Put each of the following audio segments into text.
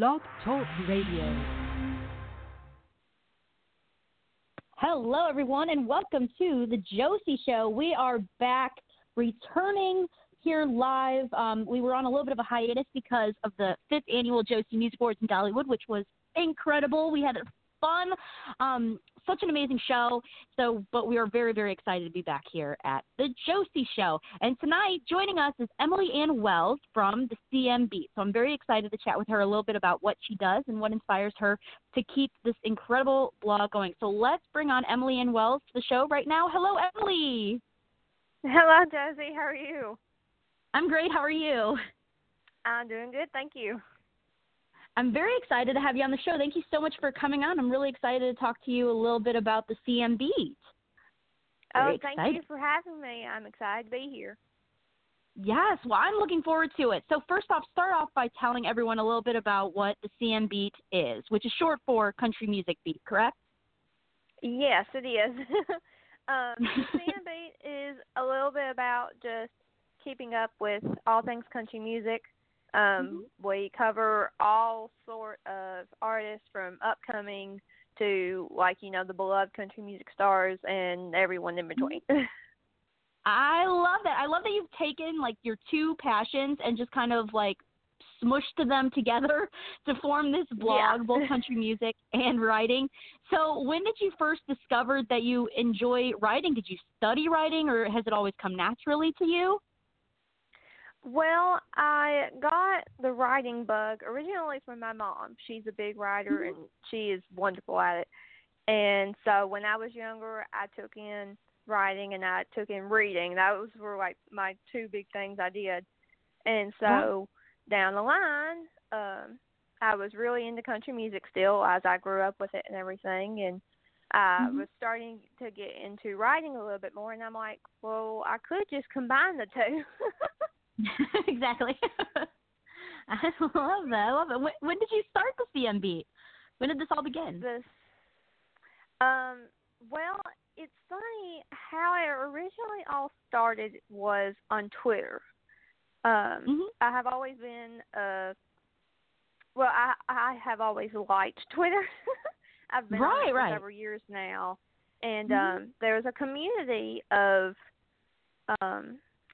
Blog Talk Radio. Hello, everyone, and welcome to the Josie Show. We are back, returning here live. We were on a little bit of a hiatus because of the 5th annual Josie Music Awards in Dollywood, which was incredible. We had fun, such an amazing show. But we are very, very excited to be back here at the Josie Show. And tonight, joining us is Emily Ann Wells from the CM Beat. So I'm very excited to chat with her a little bit about what she does and what inspires her to keep this incredible blog going. So let's bring on Emily Ann Wells to the show right now. Hello, Emily. Hello, Josie. How are you? I'm great. How are you? I'm doing good. Thank you. I'm very excited to have you on the show. Thank you so much for coming on. I'm really excited to talk to you a little bit about the CM Beat. Thank you for having me. I'm excited to be here. Yes, well, I'm looking forward to it. So first off, start off by telling everyone a little bit about what the CM Beat is, which is short for Country Music Beat, correct? Yes, it is. CM Beat is a little bit about just keeping up with all things country music. We cover all sort of artists from upcoming to, like, you know, the beloved country music stars and everyone in between. I love that. I love that you've taken, like, your two passions and just kind of, like, smushed them together to form this blog, both country music and writing. So when did you first discover that you enjoy writing? Did you study writing, or has it always come naturally to you? Well, I got the writing bug originally from my mom. She's a big writer, and she is wonderful at it. And so when I was younger, I took in writing and I took in reading. Those were, like, my two big things I did. And so down the line, I was really into country music still as I grew up with it and everything. And I was starting to get into writing a little bit more, and I'm like, well, I could just combine the two. Exactly. I love that. I love it. When did you start the CM Beat? When did this all begin? Well, it's funny how it originally all started was on Twitter. I have always been I have always liked Twitter. I've been on it for several years now, and there was a community of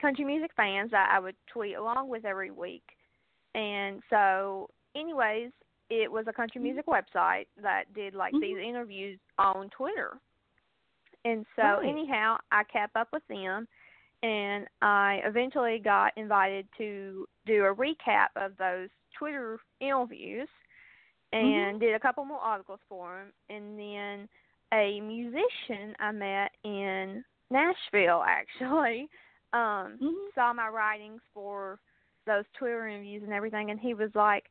country music fans that I would tweet along with every week. And so anyways, it was a country music website that did, like, these interviews on Twitter. And so anyhow, I kept up with them, and I eventually got invited to do a recap of those Twitter interviews and did a couple more articles for them. And then a musician I met in Nashville, actually, saw my writings for those Twitter interviews and everything, and he was like,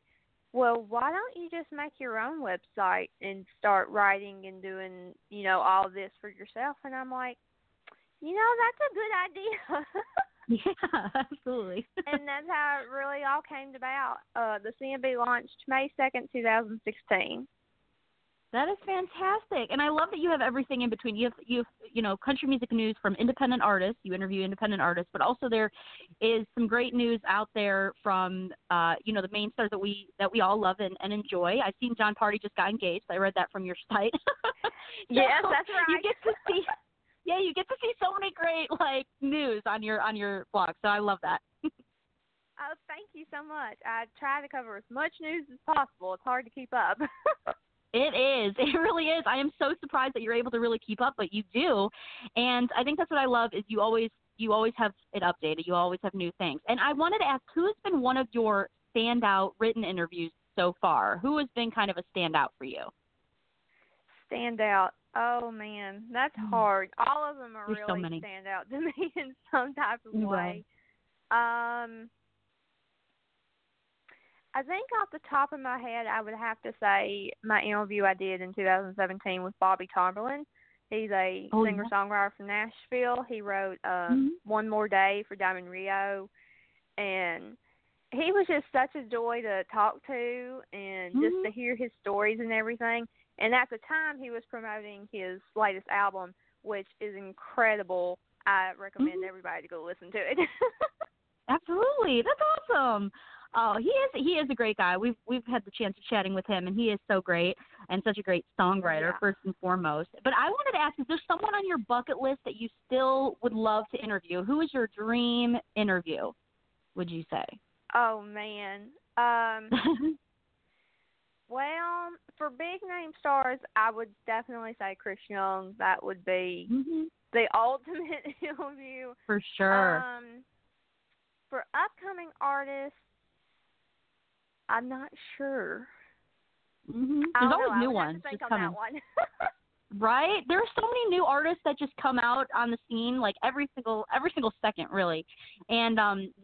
well, why don't you just make your own website and start writing and doing, you know, all this for yourself? And I'm like, you know, that's a good idea. Yeah, absolutely. And that's how it really all came about. The CMB launched May 2nd, 2016. That is fantastic, and I love that you have everything in between. You have country music news from independent artists. You interview independent artists, but also there is some great news out there from the main stars that we all love and enjoy. I've seen John Party just got engaged. I read that from your site. Yes, that's right. You get to see so many great, like, news on your blog. So I love that. Oh, thank you so much. I try to cover as much news as possible. It's hard to keep up. It is. It really is. I am so surprised that you're able to really keep up, but you do. And I think that's what I love is you always have it updated. You always have new things. And I wanted to ask, who has been one of your standout written interviews so far? Who has been kind of a standout for you? Standout. Oh, man, that's hard. All of them are really standout to me in some type of way. I think off the top of my head, I would have to say my interview I did in 2017 with Bobby Tomberlin. He's a singer-songwriter from Nashville. He wrote One More Day for Diamond Rio, and he was just such a joy to talk to and just to hear his stories and everything. And at the time, he was promoting his latest album, which is incredible. I recommend everybody to go listen to it. Absolutely. That's awesome. Oh, he is a great guy. We've had the chance of chatting with him, and he is so great and such a great songwriter, first and foremost. But I wanted to ask, is there someone on your bucket list that you still would love to interview? Who is your dream interview, would you say? Oh, man. Well, for big-name stars, I would definitely say Chris Young. That would be the ultimate interview. For sure. For upcoming artists, I'm not sure. There's always new ones. Think on that one. Right? There are so many new artists that just come out on the scene, like every single second, really. And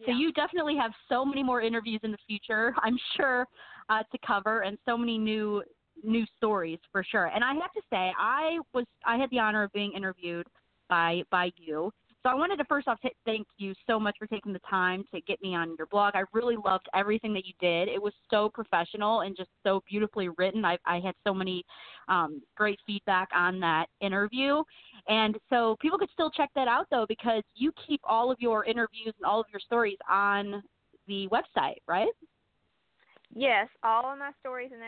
so you definitely have so many more interviews in the future, I'm sure, to cover, and so many new stories for sure. And I have to say, I had the honor of being interviewed by you. So I wanted to first off thank you so much for taking the time to get me on your blog. I really loved everything that you did. It was so professional and just so beautifully written. I had so many great feedback on that interview. And so people could still check that out, though, because you keep all of your interviews and all of your stories on the website, right? Yes, all of my stories and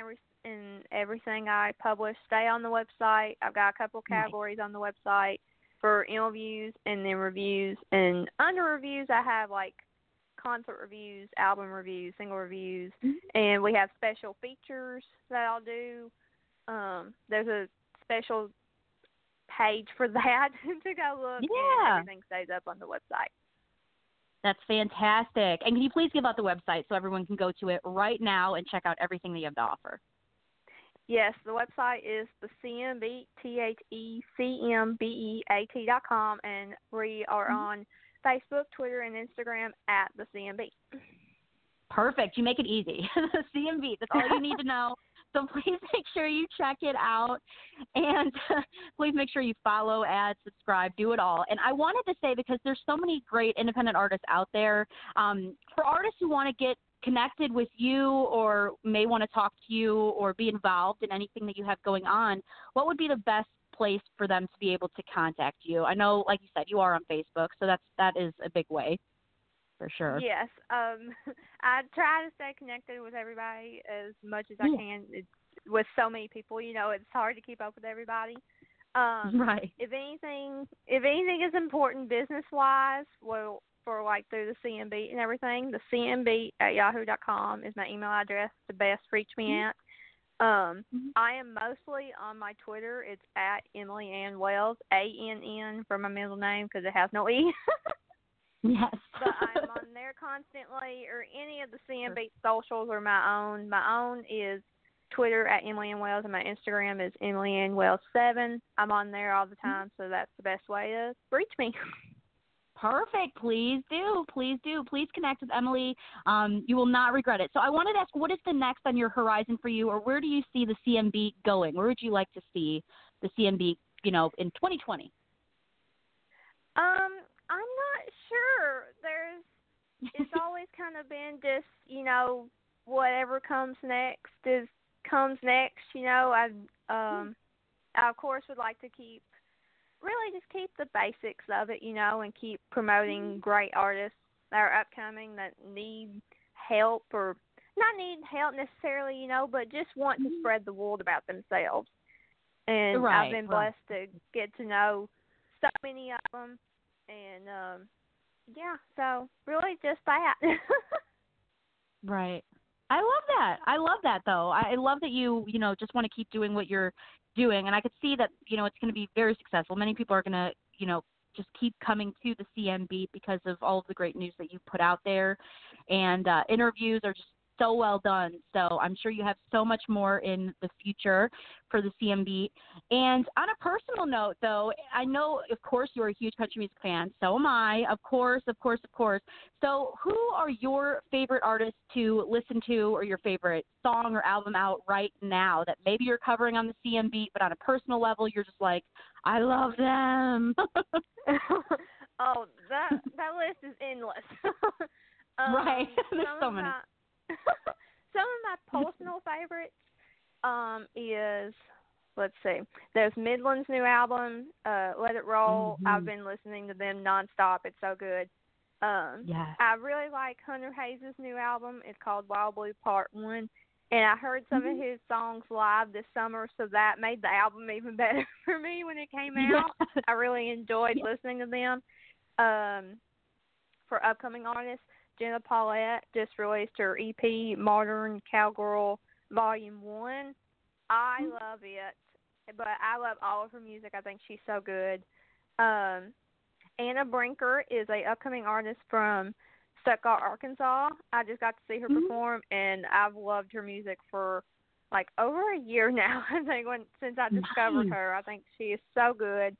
everything I publish stay on the website. I've got a couple categories on the website for interviews and then reviews. And under reviews, I have, like, concert reviews, album reviews, single reviews. And we have special features that I'll do. There's a special page for that to go look. Yeah. And everything stays up on the website. That's fantastic. And can you please give out the website so everyone can go to it right now and check out everything that you have to offer? Yes, the website is the CMBeat.com, and we are on Facebook, Twitter, and Instagram at the CM Beat. Perfect. You make it easy. CM Beat. That's all you need to know. So please make sure you check it out, and please make sure you follow, add, subscribe, do it all. And I wanted to say, because there's so many great independent artists out there, for artists who want to get connected with you or may want to talk to you or be involved in anything that you have going on, what would be the best place for them to be able to contact you? I know, like you said, you are on Facebook, so that is a big way. For sure. Yes. I try to stay connected with everybody as much as I can. It's, with so many people, it's hard to keep up with everybody. Right. If anything is important business-wise, well, for like through the CM Beat and everything, the cmbeat@yahoo.com is my email address to best reach me at. I am mostly on my Twitter. It's at Emily Ann Wells, A-N-N for my middle name because it has no E. Yes. But I'm on there constantly, or any of the CM Beat socials or my own. My own is Twitter at Emily Ann Wells, and my Instagram is Emily Ann Wells 7. I'm on there all the time, so that's the best way to reach me. Perfect. Please do. Please connect with Emily. You will not regret it. So I wanted to ask, what is the next on your horizon for you, or where do you see the CM Beat going? Where would you like to see the CM Beat, in 2020? I'm not sure. It's always kind of been just, whatever comes next. I of course would like to keep the basics of it, and keep promoting great artists that are upcoming that need help, or not need help necessarily, but just want to spread the word about themselves. And right. I've been blessed to get to know so many of them. And, so really just that. Right. I love that, though. I love that you, just want to keep doing what you're doing. And I could see that, it's going to be very successful. Many people are going to, just keep coming to the CM Beat because of all of the great news that you put out there. And interviews are just so well done. So I'm sure you have so much more in the future for the CM Beat. And on a personal note, though, I know, of course, you're a huge country music fan. So am I. Of course. So who are your favorite artists to listen to, or your favorite song or album out right now that maybe you're covering on the CM Beat, but on a personal level, you're just like, I love them? Oh, that list is endless. Right. There's so many. Some of my personal favorites is, let's see, there's Midland's new album, Let It Roll. I've been listening to them nonstop. It's so good. I really like Hunter Hayes' new album. It's called Wild Blue Part One, and I heard some of his songs live this summer, so that made the album even better for me when it came out. I really enjoyed listening to them. For upcoming artists, Jenna Paulette just released her EP, Modern Cowgirl, Volume 1. I love it, but I love all of her music. I think she's so good. Anna Brinker is a upcoming artist from Stuttgart, Arkansas. I just got to see her perform, and I've loved her music for like over a year now, I think, since I discovered her. I think she is so good.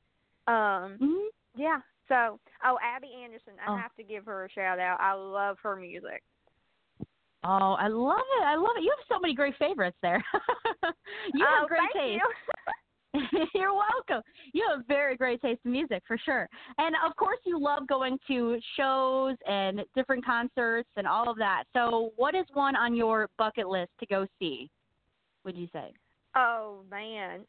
Yeah. So, Abby Anderson, I have to give her a shout out. I love her music. Oh, I love it. I love it. You have so many great favorites there. You have great taste. You. You're welcome. You have very great taste in music, for sure. And, of course, you love going to shows and different concerts and all of that. So what is one on your bucket list to go see, would you say? Oh, man.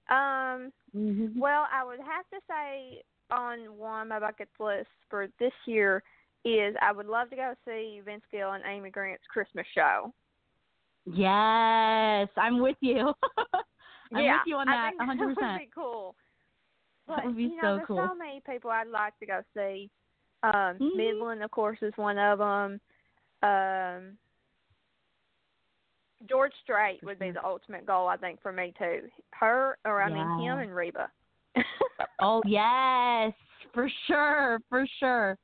Well, I would have to say on one of my bucket lists for this year is I would love to go see Vince Gill and Amy Grant's Christmas show. Yes, I'm with you. With you on that, 100%. That would be cool. But, that would be so cool. There's so many people I'd like to go see. Midland, of course, is one of them. George Strait would be the ultimate goal, I think, for me, too. Him and Reba. Oh, yes, for sure.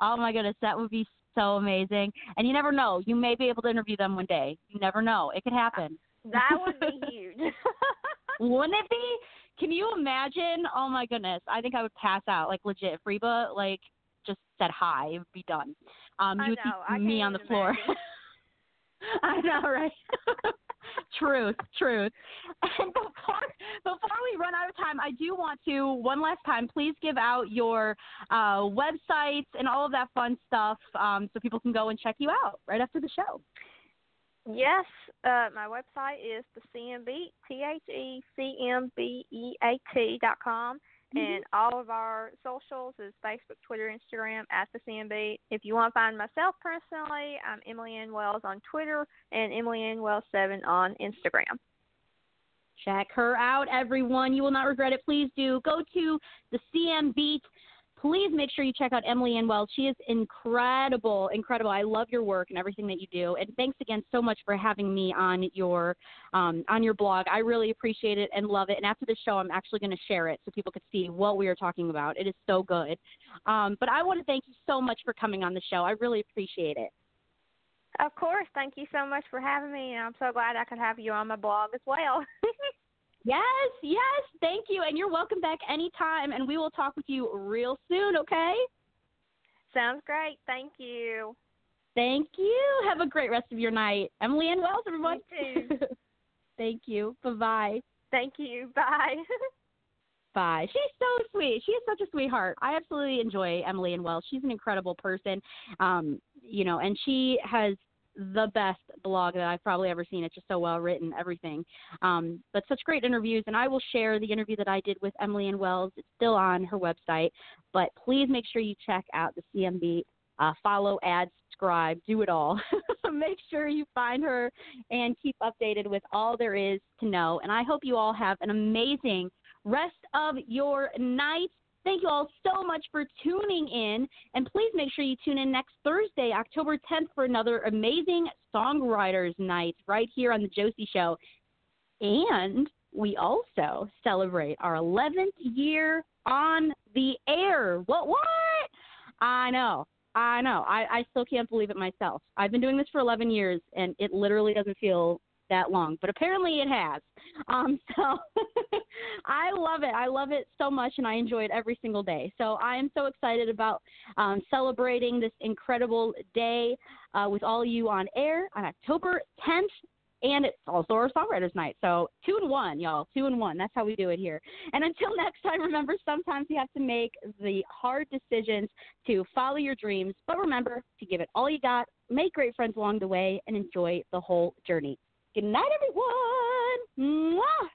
Oh, my goodness, that would be so amazing. And you never know. You may be able to interview them one day. You never know. It could happen. That would be huge. Wouldn't it be? Can you imagine? Oh, my goodness. I think I would pass out, like, legit. If Reba, like, just said hi, it would be done. You would see me on the floor. I know, right? Truth. And before we run out of time, I do want to, one last time, please give out your websites and all of that fun stuff so people can go and check you out right after the show. Yes, my website is the CMBeat, TheCMBeat.com. And all of our socials is Facebook, Twitter, Instagram, at the CMB. If you want to find myself personally, I'm Emily Ann Wells on Twitter and Emily Ann Wells 7 on Instagram. Check her out, everyone. You will not regret it. Please do. Go to the CMB. Please make sure you check out Emily Ann Wells. She is incredible. I love your work and everything that you do. And thanks again so much for having me on your blog. I really appreciate it and love it. And after the show, I'm actually going to share it so people could see what we are talking about. It is so good. But I want to thank you so much for coming on the show. I really appreciate it. Of course. Thank you so much for having me. And I'm so glad I could have you on my blog as well. Yes, thank you, and you're welcome back anytime, and we will talk with you real soon, okay? Sounds great. Thank you. Thank you. Have a great rest of your night. Emily Ann Wells, everyone. You too. Thank you. Bye-bye. Thank you. Bye. Bye. She's so sweet. She is such a sweetheart. I absolutely enjoy Emily Ann Wells. She's an incredible person, and she has the best blog that I've probably ever seen. It's just so well written, everything. But such great interviews, and I will share the interview that I did with Emily Ann Wells. It's still on her website, but please make sure you check out the CMB, follow, add, subscribe, do it all. Make sure you find her and keep updated with all there is to know. And I hope you all have an amazing rest of your night. Thank you all so much for tuning in, and please make sure you tune in next Thursday, October 10th, for another amazing Songwriters Night right here on The Josie Show. And we also celebrate our 11th year on the air. What? I know. I still can't believe it myself. I've been doing this for 11 years, and it literally doesn't feel that long, but apparently it has. I love it so much, and I enjoy it every single day. So I am so excited about celebrating this incredible day with all you on air on October 10th, and it's also our Songwriters Night. So 2 in 1, y'all, 2 in 1. That's how we do it here. And until next time, remember, sometimes you have to make the hard decisions to follow your dreams, but remember to give it all you got, make great friends along the way, and enjoy the whole journey. Good night, everyone. Mwah!